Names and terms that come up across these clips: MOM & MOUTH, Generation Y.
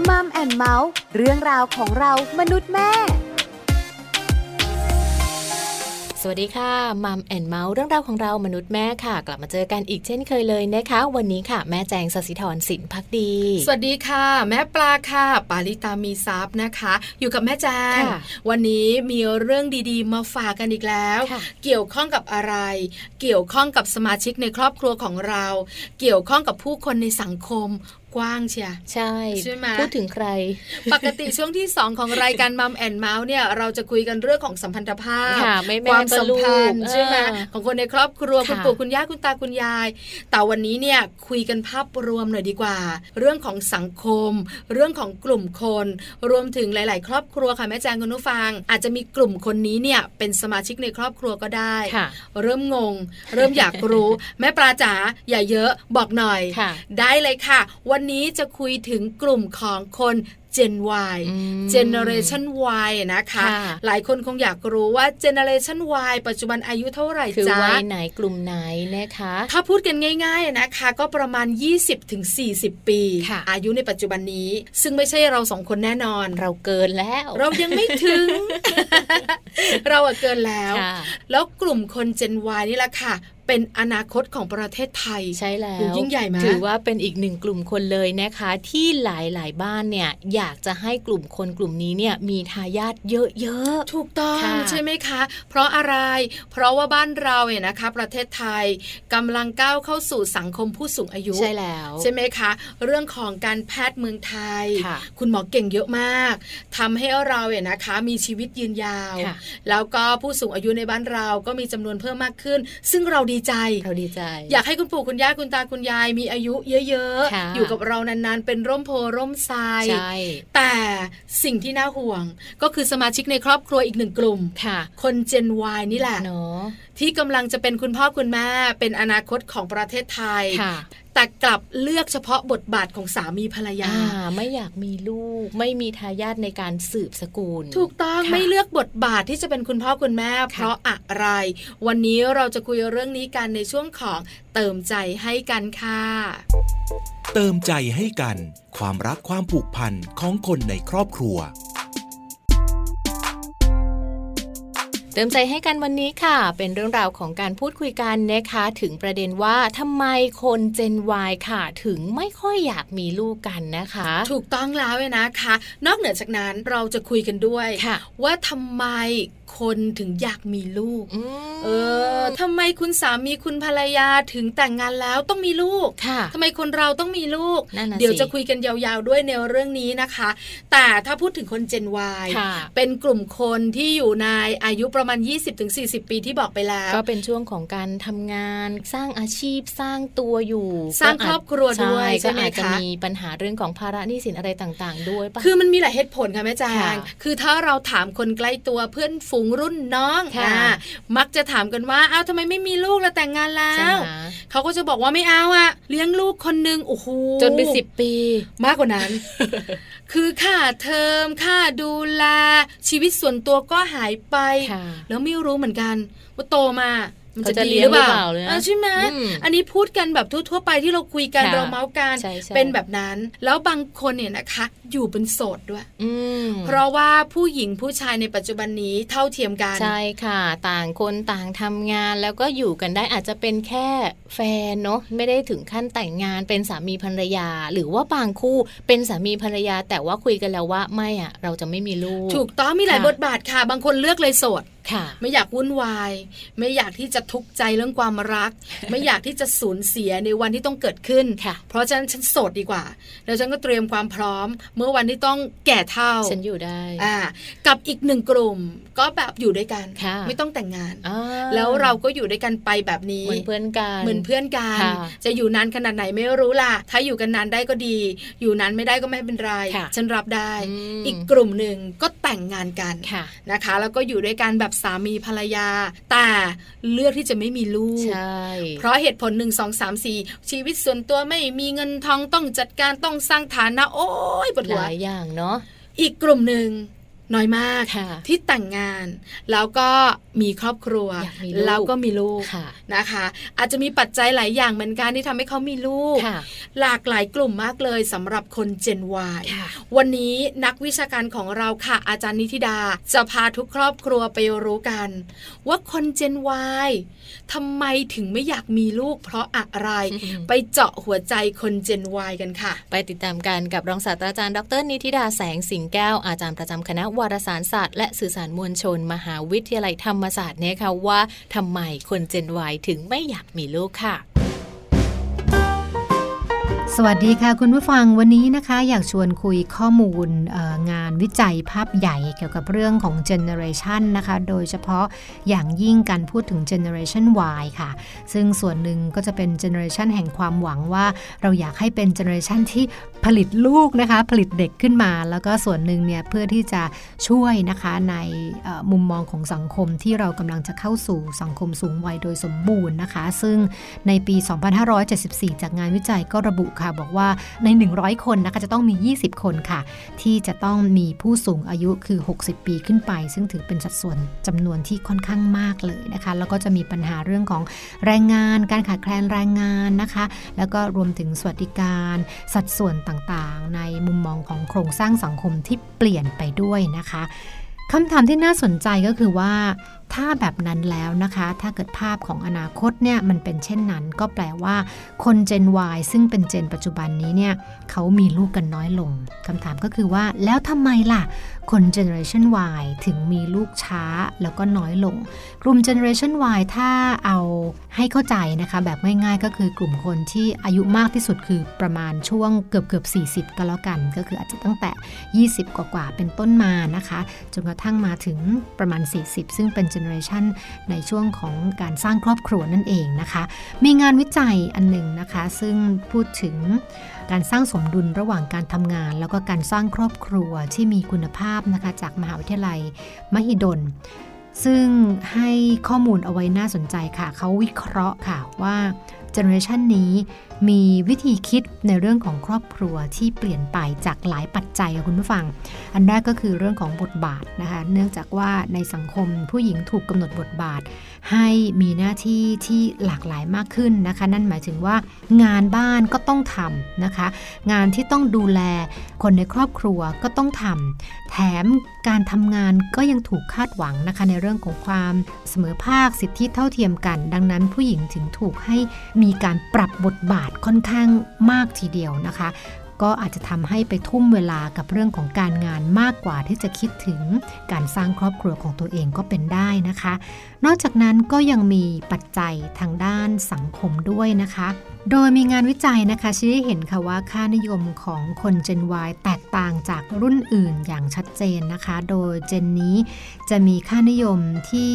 มัมแอนด์เมาส์เรื่องราวของเรามนุษย์แม่สวัสดีค่ะมัมแอนด์เมาส์เรื่องราวของเรามนุษย์แม่ค่ะกลับมาเจอกันอีกเช่นเคยเลยนะคะวันนี้ค่ะแม่แจงศศิธรสินภักดีสวัสดีค่ะแม่ปลาค่ะปาลิตามีทรัพย์นะคะอยู่กับแม่แจงวันนี้มีเรื่องดีๆมาฝากกันอีกแล้วเกี่ยวข้องกับอะไรเกี่ยวข้องกับสมาชิกในครอบครัวของเราเกี่ยวข้องกับผู้คนในสังคมกว้างเชียใช่พูดถึงใครปกติช่วงที่2ของรายการมัมแอนด์เมาส์เนี่ยเราจะคุยกันเรื่องของสัมพันธภาพความสัมพันธ์ใช่ไหมของคนในครอบครัวคุณปู่คุณย่าคุณตาคุณยายแต่วันนี้เนี่ยคุยกันภาพรวมหน่อยดีกว่าเรื่องของสังคมเรื่องของกลุ่มคนรวมถึงหลายๆครอบครัวค่ะแม่แจงคุณผู้ฟังอาจจะมีกลุ่มคนนี้เนี่ยเป็นสมาชิกในครอบครัวก็ได้เริ่มงงเริ่มอยากรู้แม่ปลาจ๋าอย่าเยอะบอกหน่อยได้เลยค่ะวันนี้จะคุยถึงกลุ่มของคนGen Y Generation Y นะคะหลายคนคงอยากรู้ว่า Generation Y ปัจจุบันอายุเท่าไหร่จ๊ะคือวัยไหนกลุ่มไหนนะคะถ้าพูดกันง่ายๆนะคะก็ประมาณ 20-40 ปีอายุในปัจจุบันนี้ซึ่งไม่ใช่เรา2คนแน่นอนเราเกินแล้วเรายังไม่ถึง เราเกินแล้วแล้วกลุ่มคน Gen Y นี่แหละค่ะเป็นอนาคตของประเทศไทยใช่แล้วยิ่งใหญ่มากถือว่าเป็นอีกหนึ่งกลุ่มคนเลยนะคะที่หลายๆบ้านเนี่ยอยากจะให้กลุ่มคนกลุ่มนี้เนี่ยมีทายาทเยอะๆถูกต้องใช่ไหมคะเพราะอะไรเพราะว่าบ้านเราเนี่ยนะคะประเทศไทยกำลังก้าวเข้าสู่สังคมผู้สูงอายุใช่แล้วใช่ไหมคะเรื่องของการแพทย์เมืองไทยคุณหมอเก่งเยอะมากทำให้เราเนี่ยนะคะมีชีวิตยืนยาวแล้วก็ผู้สูงอายุในบ้านเราก็มีจำนวนเพิ่มมากขึ้นซึ่งเราดีใจอยากให้คุณปู่คุณย่าคุณตาคุณยายมีอายุเยอะๆอยู่กับเรานานๆเป็นร่มโพร่มไทรแต่สิ่งที่น่าห่วงก็คือสมาชิกในครอบครัวอีกหนึ่งกลุ่มคนเจน Y นี่แหละที่กำลังจะเป็นคุณพ่อคุณแม่เป็นอนาคตของประเทศไทยแต่กลับเลือกเฉพาะบทบาทของสามีภรรยาไม่อยากมีลูกไม่มีทายาทในการสืบสกุลถูกต้องไม่เลือกบทบาทที่จะเป็นคุณพ่อคุณแม่เพราะอะไรวันนี้เราจะคุยเรื่องนี้กันในช่วงของเติมใจให้กันค่ะเติมใจให้กันความรักความผูกพันของคนในครอบครัวเติมใจให้กันวันนี้ค่ะเป็นเรื่องราวของการพูดคุยกันนะคะถึงประเด็นว่าทำไมคน Gen Y ค่ะถึงไม่ค่อยอยากมีลูกกันนะคะถูกต้องแล้วเลยนะคะนอกเหนือจากนั้นเราจะคุยกันด้วยว่าทำไมคนถึงอยากมีลูกทำไมคุณสามีคุณภรรยาถึงแต่งงานแล้วต้องมีลูกทำไมคนเราต้องมีลูกเดี๋ยวจะคุยกันยาวๆด้วยในเรื่องนี้นะคะแต่ถ้าพูดถึงคน Gen Y เป็นกลุ่มคนที่อยู่ในอายุประมาณ 20-40 ปีที่บอกไปแล้วก็เป็นช่วงของการทำงานสร้างอาชีพสร้างตัวอยู่สร้างครอบครัวด้วยก็อาจจะมีปัญหาเรื่องของภาระหนี้สินอะไรต่างๆด้วยคือมันมีหลายเหตุผลค่ะแม่แจงคือถ้าเราถามคนใกล้ตัวเพื่อนฝูงรุ่นน้องมักจะถามกันว่าอ้าวทำไมไม่มีลูกแล้วแต่งงานแล้วเขาก็จะบอกว่าไม่เอาอะเลี้ยงลูกคนนึงโอ้โหจนไป10ปีมากกว่านั้น คือค่าเทอมค่าดูแลชีวิตส่วนตัวก็หายไปแล้วไม่รู้เหมือนกันว่าโตมามันจะดีหรือเปล่าใช่ไหมอันนี้พูดกันแบบทั่วๆไปที่เราคุยกันเราเมาส์กันเป็นแบบนั้นแล้วบางคนเนี่ยนะคะอยู่เป็นโสดด้วยเพราะว่าผู้หญิงผู้ชายในปัจจุบันนี้เท่าเทียมกันใช่ค่ะต่างคนต่างทำงานแล้วก็อยู่กันได้อาจจะเป็นแค่แฟนเนาะไม่ได้ถึงขั้นแต่งงานเป็นสามีภรรยาหรือว่าบางคู่เป็นสามีภรรยาแต่ว่าคุยกันแล้วว่าไม่อะเราจะไม่มีลูกถูกต้องมีหลายบทบาทค่ะบางคนเลือกเลยโสดไม่อยากวุ่นวายไม่อยากที่จะทุกข์ใจเรื่องความรักไม่อยากที่จะสูญเสียในวันที่ต้องเกิดขึ้นเพราะฉะนั้นฉันโสดดีกว่าแล้วฉันก็เตรียมความพร้อมเมื่อวันที่ต้องแก่เฒ่าฉันอยู่ได้กับอีกหนึ่งกลุ่มก็แบบอยู่ด้วยกันไม่ต้องแต่งงานแล้วเราก็อยู่ด้วยกันไปแบบนี้เหมือนเพื่อนกันจะอยู่นานขนาดไหนไม่รู้ล่ะถ้าอยู่กันนานได้ก็ดีอยู่นานไม่ได้ก็ไม่เป็นไรฉันรับได้อีกกลุ่มนึงก็แต่งงานกันนะคะแล้วก็อยู่ด้วยกันแบบสามีภรรยาแต่เลือกที่จะไม่มีลูกเพราะเหตุผล 1, 2, 3, 4 ชีวิตส่วนตัวไม่มีเงินทองต้องจัดการต้องสร้างฐานะโอ้ยปวดหัวหลายอย่างเนาะอีกกลุ่มหนึ่ง น้อยมากที่แต่งงานแล้วก็มีครอบครัวแล้วก็มีลูกนะคะอาจจะมีปัจจัยหลายอย่างเหมือนกันที่ทำให้เขามีลูกหลากหลายกลุ่มมากเลยสำหรับคน Gen Y วันนี้นักวิชาการของเราค่ะอาจารย์นิธิดาจะพาทุกครอบครัวไปรู้กันว่าคน Gen Y ทำไมถึงไม่อยากมีลูกเพราะอะไร ไปเจาะหัวใจคน Gen Y กันค่ะไปติดตามกันกับรองศาสตราจารย์ดร.นิธิดาแสงสิงแก้วอาจารย์ประจำคณะวารสารศาสตร์และสื่อสารมวลชนมหาวิทยาลัยธรรมศาสตร์เนี่ยค่ะว่าทำไมคน Gen Y ถึงไม่อยากมีลูกค่ะสวัสดีค่ะคุณผู้ฟังวันนี้นะคะอยากชวนคุยข้อมูลงานวิจัยภาพใหญ่เกี่ยวกับเรื่องของ Generation นะคะโดยเฉพาะอย่างยิ่งการพูดถึง Generation Y ค่ะซึ่งส่วนหนึ่งก็จะเป็น Generation แห่งความหวังว่าเราอยากให้เป็น Generation ที่ผลิตลูกนะคะผลิตเด็กขึ้นมาแล้วก็ส่วนหนึ่งเนี่ยเพื่อที่จะช่วยนะคะในมุมมองของสังคมที่เรากำลังจะเข้าสู่สังคมสูงวัยโดยสมบูรณ์นะคะซึ่งในปี2574จากงานวิจัยก็ระบุค่ะบอกว่าใน100คนนะคะจะต้องมี20คนค่ะที่จะต้องมีผู้สูงอายุคือ60ปีขึ้นไปซึ่งถือเป็นสัดส่วนจำนวนที่ค่อนข้างมากเลยนะคะแล้วก็จะมีปัญหาเรื่องของแรงงานการขาดแคลนแรงงานนะคะแล้วก็รวมถึงสวัสดิการสัดส่วนต่างๆในมุมมองของโครงสร้างสังคมที่เปลี่ยนไปด้วยนะคะคำถามที่น่าสนใจก็คือว่าถ้าแบบนั้นแล้วนะคะถ้าเกิดภาพของอนาคตเนี่ยมันเป็นเช่นนั้นก็แปลว่าคน Gen Y ซึ่งเป็น Gen ปัจจุบันนี้เนี่ยเขามีลูกกันน้อยลงคำถามก็คือว่าแล้วทำไมล่ะคน Generation Y ถึงมีลูกช้าแล้วก็น้อยลงกลุ่ม Generation Y ถ้าเอาให้เข้าใจนะคะแบบง่ายๆก็คือกลุ่มคนที่อายุมากที่สุดคือประมาณช่วงเกือบ40ก็แล้วกันก็คืออาจจะตั้งแต่20กว่าเป็นต้นมานะคะจนกระทั่งมาถึงประมาณ40ซึ่งเป็นGeneration ในช่วงของการสร้างครอบครัวนั่นเองนะคะมีงานวิจัยอันหนึ่งนะคะซึ่งพูดถึงการสร้างสมดุลระหว่างการทำงานแล้วก็การสร้างครอบครัวที่มีคุณภาพนะคะจากมหาวิทยาลัยมหิดลซึ่งให้ข้อมูลเอาไว้น่าสนใจค่ะเขาวิเคราะห์ค่ะว่าเจเนอเรชันนี้มีวิธีคิดในเรื่องของครอบครัวที่เปลี่ยนไปจากหลายปัจจัยคุณผู้ฟังอันแรกก็คือเรื่องของบทบาทนะคะเนื่องจากว่าในสังคมผู้หญิงถูกกำหนดบทบาทให้มีหน้าที่ที่หลากหลายมากขึ้นนะคะนั่นหมายถึงว่างานบ้านก็ต้องทำนะคะงานที่ต้องดูแลคนในครอบครัวก็ต้องทำแถมการทำงานก็ยังถูกคาดหวังนะคะในเรื่องของความเสมอภาคสิทธิเท่าเทียมกันดังนั้นผู้หญิงถึงถูกให้มีการปรับบทบาทค่อนข้างมากทีเดียวนะคะก็อาจจะทำให้ไปทุ่มเวลากับเรื่องของการงานมากกว่าที่จะคิดถึงการสร้างครอบครัวของตัวเองก็เป็นได้นะคะนอกจากนั้นก็ยังมีปัจจัยทางด้านสังคมด้วยนะคะโดยมีงานวิจัยนะคะชี้ให้เห็นค่ะว่าค่านิยมของคน Gen Y แตกต่างจากรุ่นอื่นอย่างชัดเจนนะคะโดย Gen นี้จะมีค่านิยมที่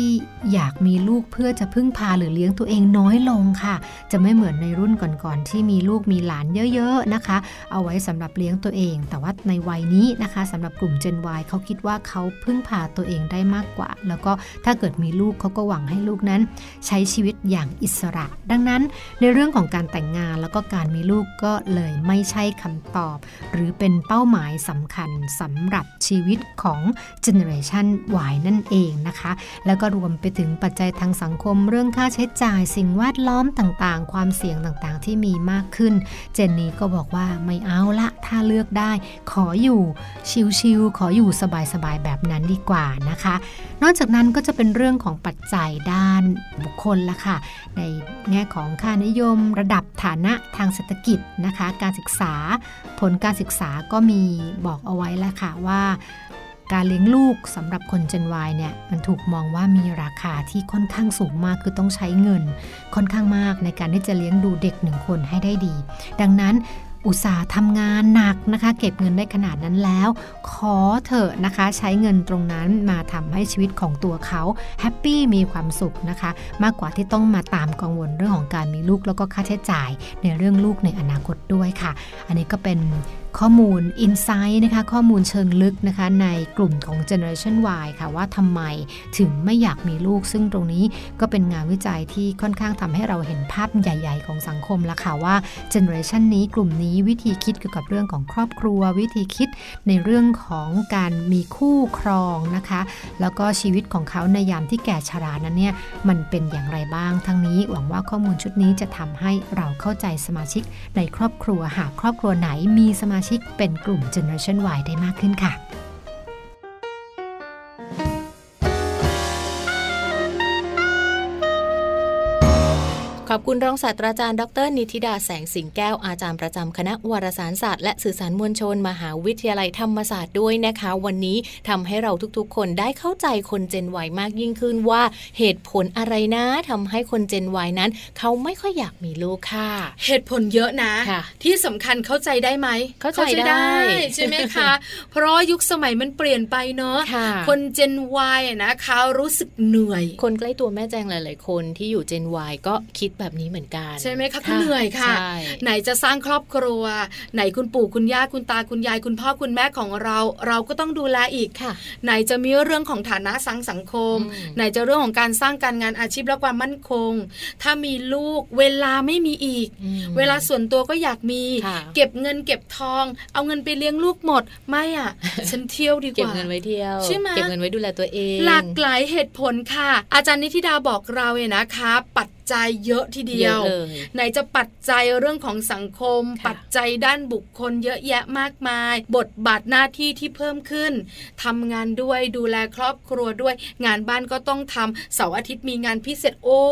อยากมีลูกเพื่อจะพึ่งพาหรือเลี้ยงตัวเองน้อยลงค่ะจะไม่เหมือนในรุ่นก่อนๆที่มีลูกมีหลานเยอะๆนะคะเอาไว้สำหรับเลี้ยงตัวเองแต่ว่าในวัยนี้นะคะสำหรับกลุ่ม Gen Y เขาคิดว่าเขาพึ่งพาตัวเองได้มากกว่าแล้วก็ถ้าเกิดมีลูกเขาก็หวังให้ลูกนั้นใช้ชีวิตอย่างอิสระดังนั้นในเรื่องของการแต่งงานแล้วก็การมีลูกก็เลยไม่ใช่คำตอบหรือเป็นเป้าหมายสำคัญสำหรับชีวิตของ Generation Y นั่นเองนะคะแล้วก็รวมไปถึงปัจจัยทางสังคมเรื่องค่าใช้จ่ายสิ่งแวดล้อมต่างๆความเสี่ยงต่างๆที่มีมากขึ้นเจนนี่ก็บอกว่าไม่เอาละถ้าเลือกได้ขออยู่ชิลๆขออยู่สบายๆแบบนั้นดีกว่านะคะนอกจากนั้นก็จะเป็นเรื่องของปัจจัยด้านบุคคลละค่ะในแง่ของค่านิยมระดับฐานะทางเศรษฐกิจนะคะการศึกษาผลการศึกษาก็มีบอกเอาไว้แล้วค่ะว่าการเลี้ยงลูกสำหรับคน Gen Y เนี่ยมันถูกมองว่ามีราคาที่ค่อนข้างสูงมากคือต้องใช้เงินค่อนข้างมากในการที่จะเลี้ยงดูเด็กหนึ่งคนให้ได้ดีดังนั้นอุตส่าห์ทำงานหนักนะคะเก็บเงินได้ขนาดนั้นแล้วขอเถอะนะคะใช้เงินตรงนั้นมาทำให้ชีวิตของตัวเขาแฮปปี้มีความสุขนะคะมากกว่าที่ต้องมาตามกังวลเรื่องของการมีลูกแล้วก็ค่าใช้จ่ายในเรื่องลูกในอนาคตด้วยค่ะอันนี้ก็เป็น ข้อมูล Insight นะคะข้อมูลเชิงลึกนะคะในกลุ่มของ Generation Y ค่ะว่าทำไมถึงไม่อยากมีลูกซึ่งตรงนี้ก็เป็นงานวิจัยที่ค่อนข้างทำให้เราเห็นภาพใหญ่ๆของสังคมละค่ะว่า Generation นี้กลุ่มนี้วิธีคิดเกี่ยวกับเรื่องของครอบครัววิธีคิดในเรื่องของการมีคู่ครองนะคะแล้วก็ชีวิตของเขาในยามที่แก่ชรานั้นเนี่ยมันเป็นอย่างไรบ้างทั้งนี้หวังว่าข้อมูลชุดนี้จะทำให้เราเข้าใจสมาชิกในครอบครัวหากครอบครัวไหนมีสมาชิกเป็นกลุ่ม Generation Y ได้มากขึ้นค่ะขอบคุณรองศาสตราจารย์ดร.นิธิดาแสงสิงแก้วอาจารย์ประจำคณะวารสารศาสตร์และสื่อสารมวลชนมหาวิทยาลัยธรรมศาสตร์ด้วยนะคะวันนี้ทำให้เราทุกๆคนได้เข้าใจคนเจนวัยมากยิ่งขึ้นว่าเหตุผลอะไรนะทำให้คนเจนวัยนั้นเขาไม่ค่อยอยากมีลูกค่ะเหตุผลเยอะนะที่สำคัญเข้าใจได้ไหมเข้าใจได้ใช่ไหมคะ เพราะยุคสมัยมันเปลี่ยนไปเนาะคนเจนวัยนะเขารู้สึกเหนื่อยคนใกล้ตัวแม่แจงหลายๆคนที่อยู่เจนวัยก็คิดแบบนี้เหมือนกันใช่ไหมคะก็เหนื่อยค่ะไหนจะสร้างครอบครัวไหนคุณปู่คุณย่าคุณตาคุณยายคุณพ่อคุณแม่ของเราเราก็ต้องดูแลอีกค่ะไหนจะมีเรื่องของฐานะสังคมไหนจะเรื่องของการสร้างการงานอาชีพและความมั่นคงถ้ามีลูกเวลาไม่มีอีกเวลาส่วนตัวก็อยากมีเก็บเงินเก็บทองเอาเงินไปเลี้ยงลูกหมดไม่อ่ะ ฉันเที่ยวดีกว่าเก็บเงินไว้เที่ยวใช่ไหมเก็บเงินไว้ดูแลตัวเองหลากหลายเหตุผลค่ะอาจารย์นิธิดาบอกเราเนี่ยนะคะปัดใจเยอะทีเดียวไหนจะปัจจัยเรื่องของสังคมปัจจัยด้านบุคคลเยอะแยะมากมายบทบาทหน้าที่ที่เพิ่มขึ้นทำงานด้วยดูแลครอบครัวด้วยงานบ้านก็ต้องทำเสาร์อาทิตย์มีงานพิเศษโอ้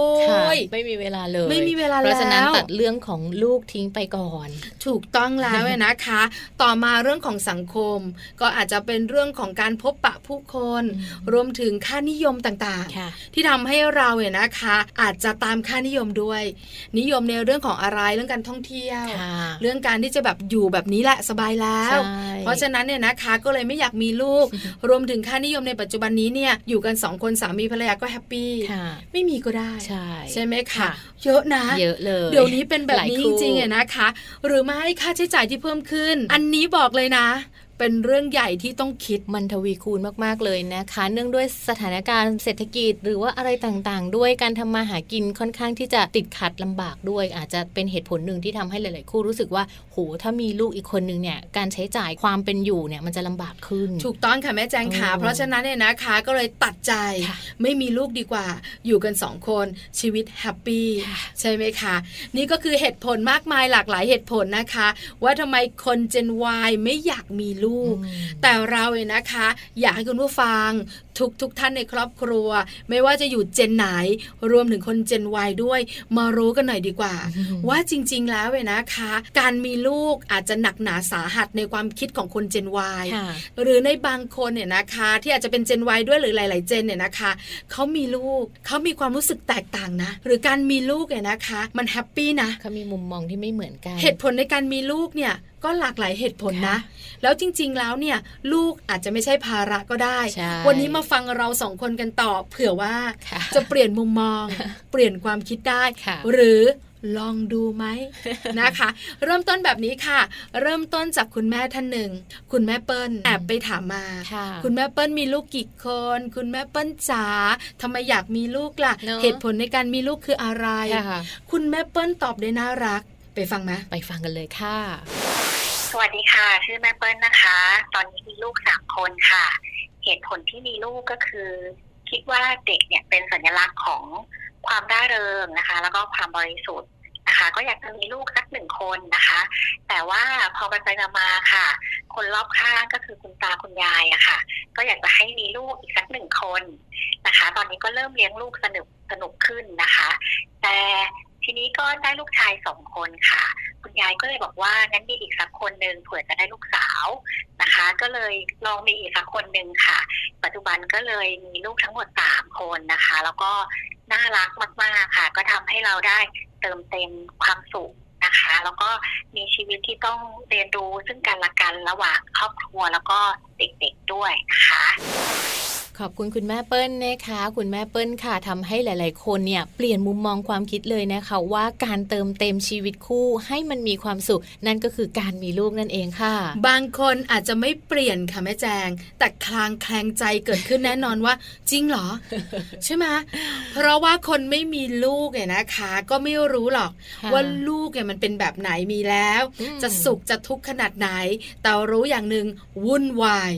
ยไม่มีเวลาเลยไม่มีเวลาแล้วเพราะฉะนั้นตัดเรื่องของลูกทิ้งไปก่อนถูกต้องแล้วนะคะต่อมาเรื่องของสังคมก็อาจจะเป็นเรื่องของการพบปะผู้คนรวมถึงค่านิยมต่างๆที่ทำให้เราเนี่ยนะคะอาจจะตามค่านิยมด้วยนิยมในเรื่องของอะไรเรื่องการท่องเที่ยวเรื่องการที่จะแบบอยู่แบบนี้แหละสบายแล้วเพราะฉะนั้นเนี่ยนะคะก็เลยไม่อยากมีลูก รวมถึงค่านิยมในปัจจุบันนี้เนี่ยอยู่กัน2คนสามีภรรยาก็แฮปปี้ไม่มีก็ได้ใช่ไหมคะเยอะนะเยอะเลยเดี๋ยวนี้เป็นแบบนี้จริงๆนะคะหรือไม่ให้ค่าใช้จ่ายที่เพิ่มขึ้นอันนี้บอกเลยนะเป็นเรื่องใหญ่ที่ต้องคิดมันทวีคูณมากๆเลยนะคะเนื่องด้วยสถานการณ์เศรษฐกิจหรือว่าอะไรต่างๆด้วยการทำมาหากินค่อนข้างที่จะติดขัดลำบากด้วยอาจจะเป็นเหตุผลหนึ่งที่ทำให้หลายๆคู่รู้สึกว่าโหถ้ามีลูกอีกคนนึงเนี่ยการใช้จ่ายความเป็นอยู่เนี่ยมันจะลำบากขึ้นถูกต้องค่ะแม่แจงค่ะเพราะฉะนั้นเนี่ยนะคะก็เลยตัดใจไม่มีลูกดีกว่าอยู่กัน2คนชีวิตแฮปปี้ใช่ไหมคะนี่ก็คือเหตุผลมากมายหลากหลายเหตุผลนะคะว่าทำไมคนเจน Y ไม่อยากมีลูกแต่เราเนี่ยนะคะอยากให้คุณผู้ฟังทุกท่านในครอบครัวไม่ว่าจะอยู่เจนไหนรวมถึงคนเจน Y ด้วยมารู้กันหน่อยดีกว่าว่าจริงๆแล้วเนี่ยนะคะการมีลูกอาจจะหนักหนาสาหัสในความคิดของคนเจน Y หรือในบางคนเนี่ยนะคะที่อาจจะเป็นเจน Y ด้วยหรือหลายๆเจนเนี่ยนะคะเขามีลูกเขามีความรู้สึกแตกต่างนะหรือการมีลูกเนี่ยนะคะมันแฮปปี้นะเขามีมุมมองที่ไม่เหมือนกันเหตุผลในการมีลูกเนี่ยก็หลากหลายเหตุผลนะแล้วจริงๆแล้วเนี่ยลูกอาจจะไม่ใช่ภาระก็ได้วันนี้มาฟังเราสองคนกันต่อเผื่อว่าจะเปลี่ยนมุมมอง เปลี่ยนความคิดได้หรือลองดูไหม นะคะเริ่มต้นแบบนี้ค่ะเริ่มต้นจากคุณแม่ท่านหนึ่งคุณแม่เปิ้ลแอบไปถามมา คุณแม่เปิ้ลมีลูกกี่คนคุณแม่เปิ้ลจ๋าทำไมอยากมีลูกล่ะ เหตุผลในการมีลูกคืออะไร คุณแม่เปิ้ลตอบได้น่ารักไปฟังไหมไปฟังกันเลยค่ะสวัสดีค่ะชื่อแม่เปิ้ลนะคะตอนนี้มีลูก3คนค่ะเหตุผลที่มีลูกก็คือคิดว่าเด็กเนี่ยเป็นสัญลักษณ์ของความร่าเริงนะคะแล้วก็ความบริสุทธิ์นะคะก็อยากจะมีลูกสัก1คนนะคะแต่ว่าพอไปมาค่ะคนรอบข้างก็คือคุณตาคุณยายอะค่ะก็อยากจะให้มีลูกอีกสัก1คนนะคะตอนนี้ก็เริ่มเลี้ยงลูกสนุกขึ้นนะคะแต่ทีนี้ก็ได้ลูกชาย2คนค่ะคุณยายก็เลยบอกว่างั้นมีอีกสักคนหนึ่งเผื่อจะได้ลูกสาวนะคะก็เลยลองมีอีกสักคนหนึ่งค่ะปัจจุบันก็เลยมีลูกทั้งหมด3คนนะคะแล้วก็น่ารักมากๆค่ะก็ทำให้เราได้เติมเต็มความสุขนะคะแล้วก็มีชีวิตที่ต้องเรียนรู้ซึ่งกันและกันระหว่างครอบครัวแล้วก็เด็กๆด้วยนะคะ ขอบคุณคุณแม่เปิ้ลนะคะคุณแม่เปิ้ลค่ะทำให้หลายๆคนเนี่ยเปลี่ยนมุมมองความคิดเลยนะคะว่าการเติมเต็มชีวิตคู่ให้มันมีความสุขนั่นก็คือการมีลูกนั่นเองค่ะบางคนอาจจะไม่เปลี่ยนค่ะแม่แจงแต่คลางแคลงใจเกิดขึ้นแน่นอนว่าจริงเหรอ ใช่ไหมเพราะว่าคนไม่มีลูกเนี่ยนะคะก็ไม่รู้หรอก ว่าลูกเนี่ยมันเป็นแบบไหนมีแล้วจะสุขจะทุกข์ขนาดไหนแต่รู้อย่างนึงวุ่นวาย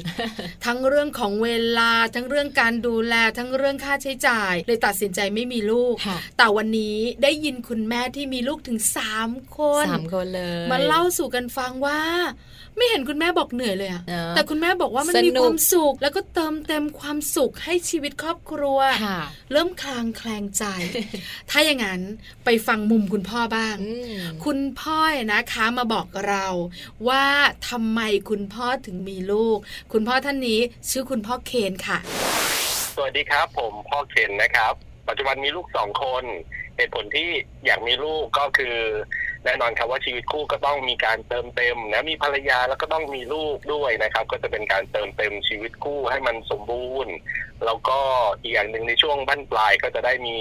ทั้งเรื่องของเวลาทั้งเรื่องการดูแลทั้งเรื่องค่าใช้จ่ายเลยตัดสินใจไม่มีลูก แต่วันนี้ได้ยินคุณแม่ที่มีลูกถึง3 คนเลยมาเล่าสู่กันฟังว่าไม่เห็นคุณแม่บอกเหนื่อยเลยอะแต่คุณแม่บอกว่ามันมีความสุขแล้วก็เติมเต็มความสุขให้ชีวิตครอบครัวเริ่มคลางแคลงใจ ถ้าอย่างนั้นไปฟังมุมคุณพ่อบ้างคุณพ่อนะคะมาบอกเราว่าทำไมคุณพ่อถึงมีลูกคุณพ่อท่านนี้ชื่อคุณพ่อเคนค่ะสวัสดีครับผมพ่อเคนนะครับปัจจุบันมีลูก2 คนเหตุผลที่อยากมีลูกก็คือแน่นอนครับว่าชีวิตคู่ก็ต้องมีการเติมเต็มนะมีภรรยาแล้วก็ต้องมีลูกด้วยนะครับก็จะเป็นการเติมเต็มชีวิตคู่ให้มันสมบูรณ์แล้วก็อีกอย่างหนึ่งในช่วงบั้นปลายก็จะได้มี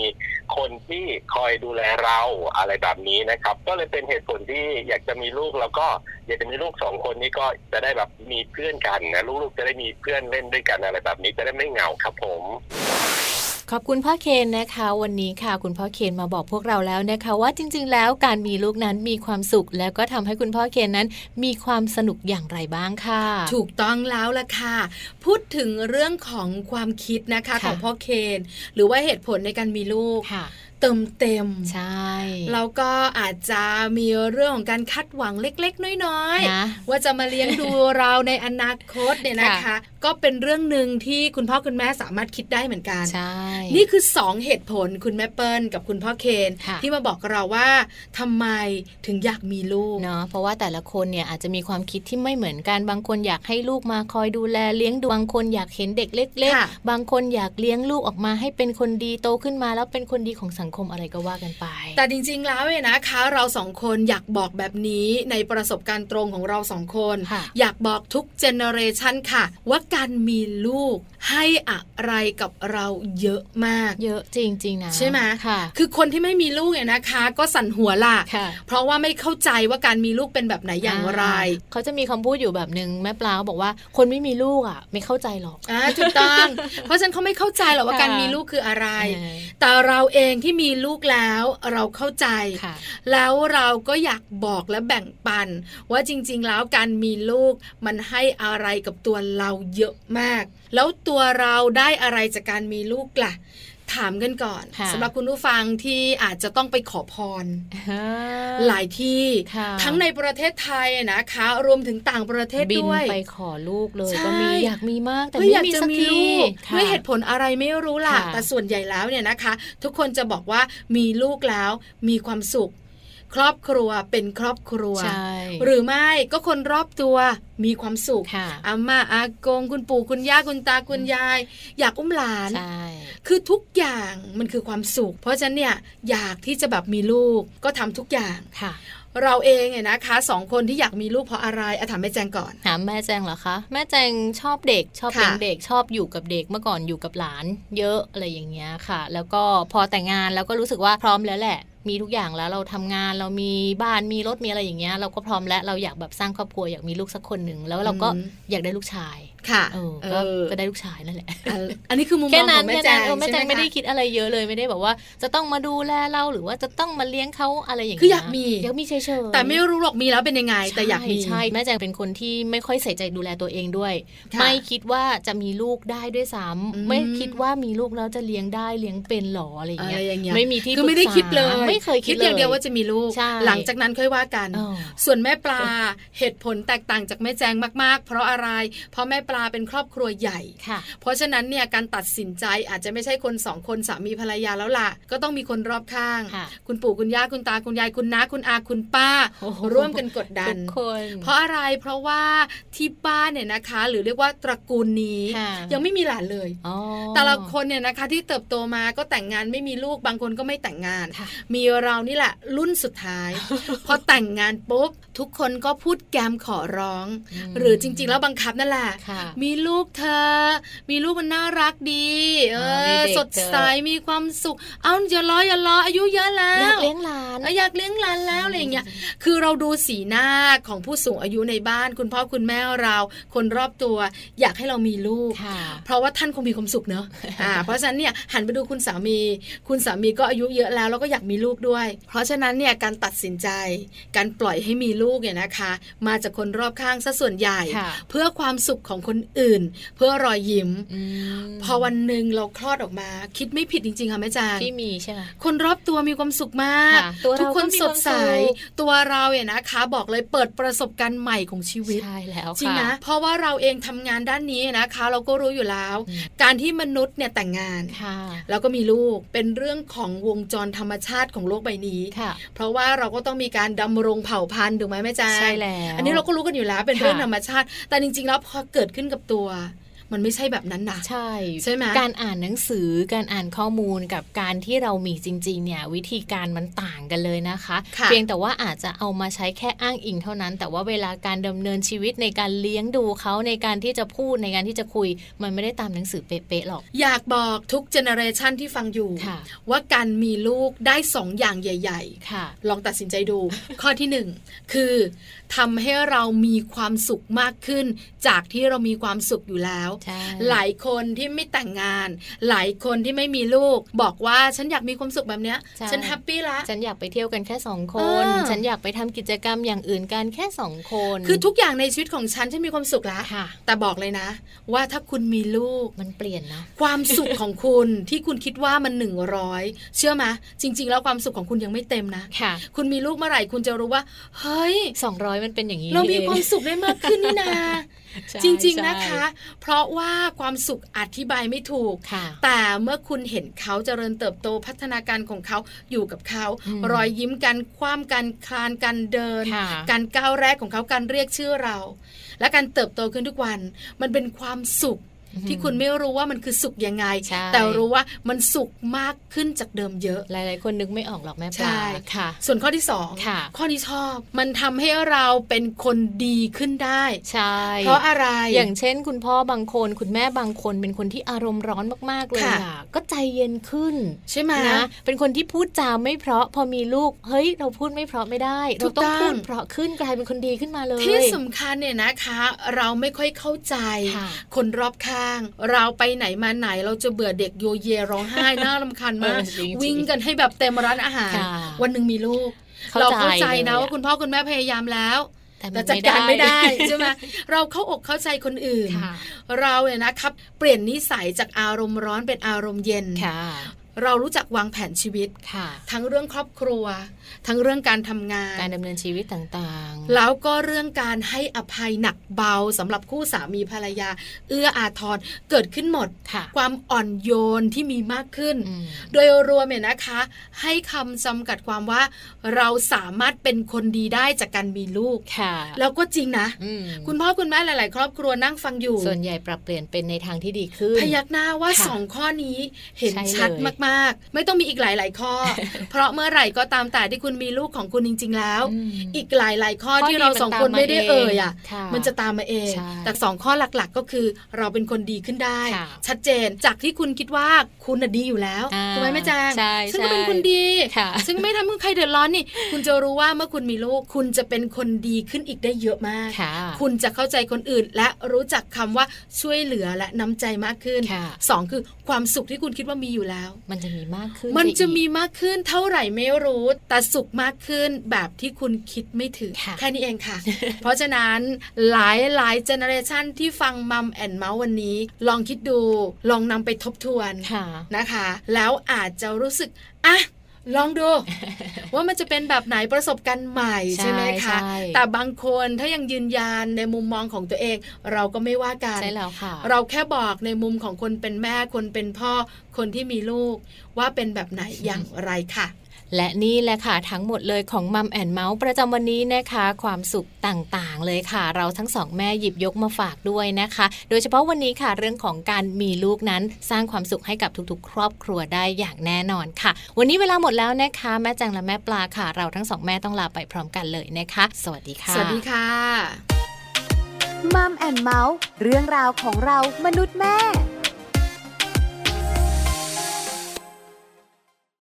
คนที่คอยดูแลเราอะไรแบบนี้นะครับก็เลยเป็นเหตุผลที่อยากจะมีลูกแล้วก็อยากจะมีลูก2 คนนี่ก็จะได้แบบมีเพื่อนกันนะลูกๆจะได้มีเพื่อนเล่นด้วยกันอะไรแบบนี้จะได้ไม่เหงาครับผมขอบคุณพ่อเคนนะคะวันนี้ค่ะคุณพ่อเคนมาบอกพวกเราแล้วนะคะว่าจริงๆแล้วการมีลูกนั้นมีความสุขแล้วก็ทำให้คุณพ่อเคนนั้นมีความสนุกอย่างไรบ้างค่ะถูกต้องแล้วล่ะค่ะพูดถึงเรื่องของความคิดนะคะของพ่อเคนหรือว่าเหตุผลในการมีลูกเติมเต็มใช่แล้วก็อาจจะมีเรื่องของการคาดหวังเล็กๆน้อยๆนะว่าจะมาเลี้ยงดู เราในอนาคตเนี่ยนะคะก็เป็นเรื่องนึงที่คุณพ่อคุณแม่สามารถคิดได้เหมือนกันใช่นี่คือ2เหตุผลคุณแม่เปิ้ลกับคุณพ่อเคนที่มาบอกเราว่าทำไมถึงอยากมีลูกเนาะเพราะว่าแต่ละคนเนี่ยอาจจะมีความคิดที่ไม่เหมือนกันบางคนอยากให้ลูกมาคอยดูแลเลี้ยงดูบางคนอยากเห็นเด็กเล็กๆบางคนอยากเลี้ยงลูกออกมาให้เป็นคนดีโตขึ้นมาแล้วเป็นคนดีของสังคมอะไรก็ว่ากันไปแต่จริงๆแล้วเนี่ยนะคะเรา2คนอยากบอกแบบนี้ในประสบการณ์ตรงของเรา2คนอยากบอกทุกเจเนอเรชันค่ะว่าการมีลูกให้อะไรกับเราเยอะมากเยอะจริงๆนะใช่ไหมค่ะคือคนที่ไม่มีลูกเนี่ยนะคะก็สั่นหัวล่ะเพราะว่าไม่เข้าใจว่าการมีลูกเป็นแบบไหนอย่างไรเขาจะมีคำพูดอยู่แบบนึงแม่ปลาบอกว่าคนไม่มีลูกอ่ะไม่เข้าใจหรอกถูกต้อง เพราะฉะนั้นเขาไม่เข้าใจหรอกว่าการมีลูกคืออะไรแต่เราเองที่มีลูกแล้วเราเข้าใจแล้วเราก็อยากบอกและแบ่งปันว่าจริงๆแล้วการมีลูกมันให้อะไรกับตัวเราเยอะมากแล้วตัวเราได้อะไรจากการมีลูกล่ะถามกันก่อนสำหรับคุณผู้ฟังที่อาจจะต้องไปขอพรหลายที่ทั้งในประเทศไทยนะคะรวมถึงต่างประเทศด้วยบินไปขอลูกเลยก็มีอยากมีมากแต่ไม่มีสักทีด้วยเหตุผลอะไรไม่รู้ล่ะแต่ส่วนใหญ่แล้วเนี่ยนะคะทุกคนจะบอกว่ามีลูกแล้วมีความสุขครอบครัวเป็นครอบครัวหรือไม่ก็คนรอบตัวมีความสุขอาม่าอากงคุณปู่คุณย่าคุณตาคุณยายอยากอุ้มหลานคือทุกอย่างมันคือความสุขเพราะฉะนั้นเนี่ยอยากที่จะแบบมีลูกก็ทำทุกอย่างเราเองเนี่ยนะคะ2 คนที่อยากมีลูกเพราะอะไรอ่ะถามแม่แจงก่อนถามแม่แจงเหรอคะแม่แจงชอบเด็กชอบเป็นเด็กชอบอยู่กับเด็กเมื่อก่อนอยู่กับหลานเยอะอะไรอย่างเงี้ยค่ะแล้วก็พอแต่งงานแล้วก็รู้สึกว่าพร้อมแล้วแหละมีทุกอย่างแล้วเราทำงานเรามีบ้านมีรถมีอะไรอย่างเงี้ยเราก็พร้อมแล้วเราอยากแบบสร้างครอบครัวอยากมีลูกสักคนหนึ่งแล้วเราก็อยากได้ลูกชายค่ะก็ได้ลูกชายนั่นแหละอันนี้คือมุมมองของแม่แจงแม่แจงไม่ได้คิดอะไรเยอะเลยไม่ได้แบบว่าจะต้องมาดูแลเราหรือว่าจะต้องมาเลี้ยงเขาอะไรอย่างเงี้ยคืออยากมีเฉยๆแต่ไม่รู้หรอกมีแล้วเป็นยังไงแต่อยากมีใช่แม่แจงเป็นคนที่ไม่ค่อยใส่ใจดูแลตัวเองด้วยไม่คิดว่าจะมีลูกได้ด้วยซ้ำไม่คิดว่ามีลูกแล้วจะเลี้ยงได้เลี้ยงเป็นหรออะไรอย่างเงี้ยไม่มีที่คือไม่ได้คิดเลยไม่เคยคิดอย่างเดียวว่าจะมีลูกหลังจากนั้นค่อยว่ากันส่วนแม่ปลาเหตุผลแตกต่างจากแม่แจงมากๆเพราะอะไรเพราะแม่ปลาเป็นครอบครัวใหญ่เพราะฉะนั้นเนี่ยการตัดสินใจอาจจะไม่ใช่คน2 คนสามีภรรยาแล้วล่ะก็ต้องมีคนรอบข้างคุณปู่คุณย่าคุณตาคุณยายคุณน้าคุณอาคุณป้าร่วมกันกดดันเพราะอะไรเพราะว่าที่บ้านเนี่ยนะคะหรือเรียกว่าตระกูลนี้ยังไม่มีหลานเลยแต่ละคนเนี่ยนะคะที่เติบโตมาก็แต่งงานไม่มีลูกบางคนก็ไม่แต่งงานมี มีเรานี่แหละรุ่นสุดท้าย พอแต่งงานปุ๊บทุกคนก็พูดแกมขอร้องหรือจริงๆแล้วบังคับนั่นแหละมีลูกเธอมีลูกมันน่ารักดีสดใสมีความสุขเอ้าอย่าล้ออายุเยอะแล้วอยากเลี้ยงหลานแล้วอะไรอย่างเงี้ยคือเราดูสีหน้าของผู้สูงอายุในบ้านคุณพ่อคุณแม่เราคนรอบตัวอยากให้เรามีลูกเพราะว่าท่านคงมีความสุขเนอะ เพราะฉะนั้นเนี่ยหันไปดูคุณสามีก็อายุเยอะแล้วแล้วก็อยากมีลูกด้วยเพราะฉะนั้นเนี่ยการตัดสินใจการปล่อยให้มีลูกเนี่ยนะคะมาจากคนรอบข้างซะส่วนใหญ่เพื่อความสุขของคนอื่นเพื่อรอยยิ้มพอวันนึงเราคลอดออกมาคิดไม่ผิดจริงๆค่ะแม่จางที่มีใช่ไหมคนรอบตัวมีความสุขมากทุกคนสดใสตัวเราเนี่ยนะคะบอกเลยเปิดประสบการณ์ใหม่ของชีวิตใช่แล้วจริงนะเพราะว่าเราเองทำงานด้านนี้นะคะเราก็รู้อยู่แล้วการที่มนุษย์เนี่ยแต่งงานแล้วก็มีลูกเป็นเรื่องของวงจรธรรมชาติของโลกใบนี้เพราะว่าเราก็ต้องมีการดำรงเผ่าพันธุ์ถูกไหมแม่จางใช่แล้วอันนี้เราก็รู้กันอยู่แล้วเป็นเรื่องธรรมชาติแต่จริงๆแล้วพอเกิดขึ้นกับตัวมันไม่ใช่แบบนั้นนะใช่ไหมการอ่านหนังสือการอ่านข้อมูลกับการที่เรามีจริงๆเนี่ยวิธีการมันต่างกันเลยนะคะเพียงแต่ว่าอาจจะเอามาใช้แค่อ้างอิงเท่านั้นแต่ว่าเวลาการดำเนินชีวิตในการเลี้ยงดูเขาในการที่จะพูดในการที่จะคุยมันไม่ได้ตามหนังสือเป๊ะๆหรอกอยากบอกทุกเจเนอเรชันที่ฟังอยู่ว่าการมีลูกได้สองอย่างใหญ่ๆลองตัดสินใจดู ข้อที่หนึ่งคือทำให้เรามีความสุขมากขึ้นจากที่เรามีความสุขอยู่แล้วหลายคนที่ไม่แต่งงานหลายคนที่ไม่มีลูกบอกว่าฉันอยากมีความสุขแบบเนี้ยฉันแฮปปี้ละฉันอยากไปเที่ยวกันแค่2คนฉันอยากไปทำกิจกรรมอย่างอื่นกันแค่2คนคือทุกอย่างในชีวิตของฉันมีความสุขละแต่บอกเลยนะว่าถ้าคุณมีลูกมันเปลี่ยนนะความสุขของคุณ ที่คุณคิดว่ามัน100เชื่อมั้ยจริงๆแล้วความสุขของคุณยังไม่เต็มนะคุณมีลูกเมื่อไหร่คุณจะรู้ว่าเฮ้ย200มันเป็นอย่างนี้เรามีความสุขได้มากขึ้นนี่นาจริงๆนะคะเพราะว่าความสุขอธิบายไม่ถูกแต่เมื่อคุณเห็นเขาเจริญเติบโตพัฒนาการของเขาอยู่กับเขารอยยิ้มกันคว่ำกันคลานกันเดินการก้าวแรกของเขาการเรียกชื่อเราและการเติบโตขึ้นทุกวันมันเป็นความสุขที่คุณไม่รู้ว่ามันคือสุขยังไงแต่รู้ว่ามันสุขมากขึ้นจากเดิมเยอะหลายๆคนนึกไม่ออกหรอกแม่ปลาค่ะส่วนข้อที่2ข้อนี้ชอบมันทำให้เราเป็นคนดีขึ้นได้ใช่เพราะอะไรอย่างเช่นคุณพ่อบางคนคุณแม่บางคนเป็นคนที่อารมณ์ร้อนมากๆเลยค่ะก็ใจเย็นขึ้นใช่ไหมนะเป็นคนที่พูดจาไม่เพราะพอมีลูกเฮ้ยเราพูดไม่เพราะไม่ได้เราต้องพูดเพราะขึ้นกลายเป็นคนดีขึ้นมาเลยที่สำคัญเนี่ยนะคะเราไม่ค่อยเข้าใจคนรอบข้างเราไปไหนมาไหนเราจะเบื่อเด็กโยเยร้องไห้น่ารำคาญมากวิ่งกันให้แบบเต็มร้านอาหารวันหนึ่งมีลูกเราเข้าใจนะว่าคุณพ่อคุณแม่พยายามแล้วแต่จัดการไม่ได้ใช่ไหมเราเข้าอกเข้าใจคนอื่นเราเนี่ยนะครับเปลี่ยนนิสัยจากอารมณ์ร้อนเป็นอารมณ์เย็นเรารู้จักวางแผนชีวิตทั้งเรื่องครอบครัวทั้งเรื่องการทำงานการดำเนินชีวิตต่างๆแล้วก็เรื่องการให้อภัยหนักเบาสำหรับคู่สามีภรรยาเอื้ออาทรเกิดขึ้นหมดความอ่อนโยนที่มีมากขึ้นโดยรวมเนี่ยนะคะให้คำจำกัดความว่าเราสามารถเป็นคนดีได้จากการมีลูกแล้วก็จริงนะคุณพ่อคุณแม่หลายๆครอบครัวนั่งฟังอยู่ส่วนใหญ่ปรับเปลี่ยนเป็นในทางที่ดีขึ้นพยักหน้าว่าสองข้อนี้เห็นชัดมากๆไม่ต้องมีอีกหลายๆข้อ เพราะเมื่อไหร่ก็ตามแต่ที่คุณมีลูกของคุณจริงๆแล้วอีกหลายๆข้อที่เราสองคนไม่ได้เอ่ยอ่ะมันจะตามมาเองแต่สองข้อหลักๆก็คือเราเป็นคนดีขึ้นได้ชัดเจนจากที่คุณคิดว่าคุณดีอยู่แล้วถูกไหมแม่แจงฉันก็เป็นคนดีฉันไม่ทำให้ใครเดือดร้อนนี่คุณจะรู้ว่าเมื่อคุณมีลูกคุณจะเป็นคนดีขึ้นอีกได้เยอะมากคุณจะเข้าใจคนอื่นและรู้จักคำว่าช่วยเหลือและน้ำใจมากขึ้นสองคือความสุขที่คุณคิดว่ามีอยู่แล้วมันจะมีมากขึ้นมันจะมีมากขึ้นเท่าไหร่ไม่รู้แต่สุขมากขึ้นแบบที่คุณคิดไม่ถึงแค่นี้เองค่ะ เพราะฉะนั้นหลายเจเนอเรชันที่ฟังมัมแอนด์เมาส์วันนี้ลองคิดดูลองนำไปทบทวนนะคะแล้วอาจจะรู้สึกอ่ะลองดู ว่ามันจะเป็นแบบไหนประสบการณ์ใหม่ใช่ไหมคะแต่บางคนถ้ายังยืนยันในมุมมองของตัวเองเราก็ไม่ว่ากันเราแค่บอกในมุมของคนเป็นแม่คนเป็นพ่อคนที่มีลูกว่าเป็นแบบไหนอย่างไรค่ะ และนี่แหละค่ะทั้งหมดเลยของมัมแอนเมาส์ประจำวันนี้นะคะความสุขต่างๆเลยค่ะเราทั้งสองแม่หยิบยกมาฝากด้วยนะคะโดยเฉพาะวันนี้ค่ะเรื่องของการมีลูกนั้นสร้างความสุขให้กับทุกๆครอบครัวได้อย่างแน่นอนค่ะวันนี้เวลาหมดแล้วนะคะแม่แจงและแม่ปลาค่ะเราทั้งสองแม่ต้องลาไปพร้อมกันเลยนะคะสวัสดีค่ะสวัสดีค่ะมัมแอนเมาส์เรื่องราวของเรามนุษย์แม่